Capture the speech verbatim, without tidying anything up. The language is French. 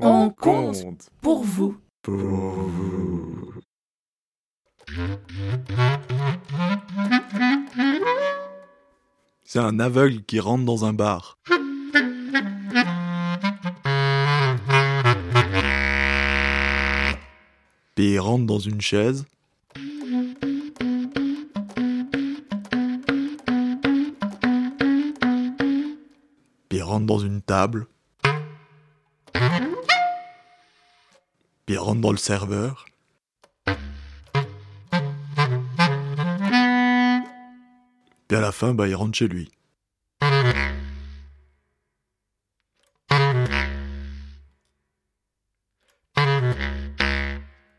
On compte pour vous. Pour vous. C'est un aveugle qui rentre dans un bar. Puis il rentre dans une chaise. Puis il rentre dans une table. Puis il rentre dans le serveur. Puis à la fin, bah, il rentre chez lui.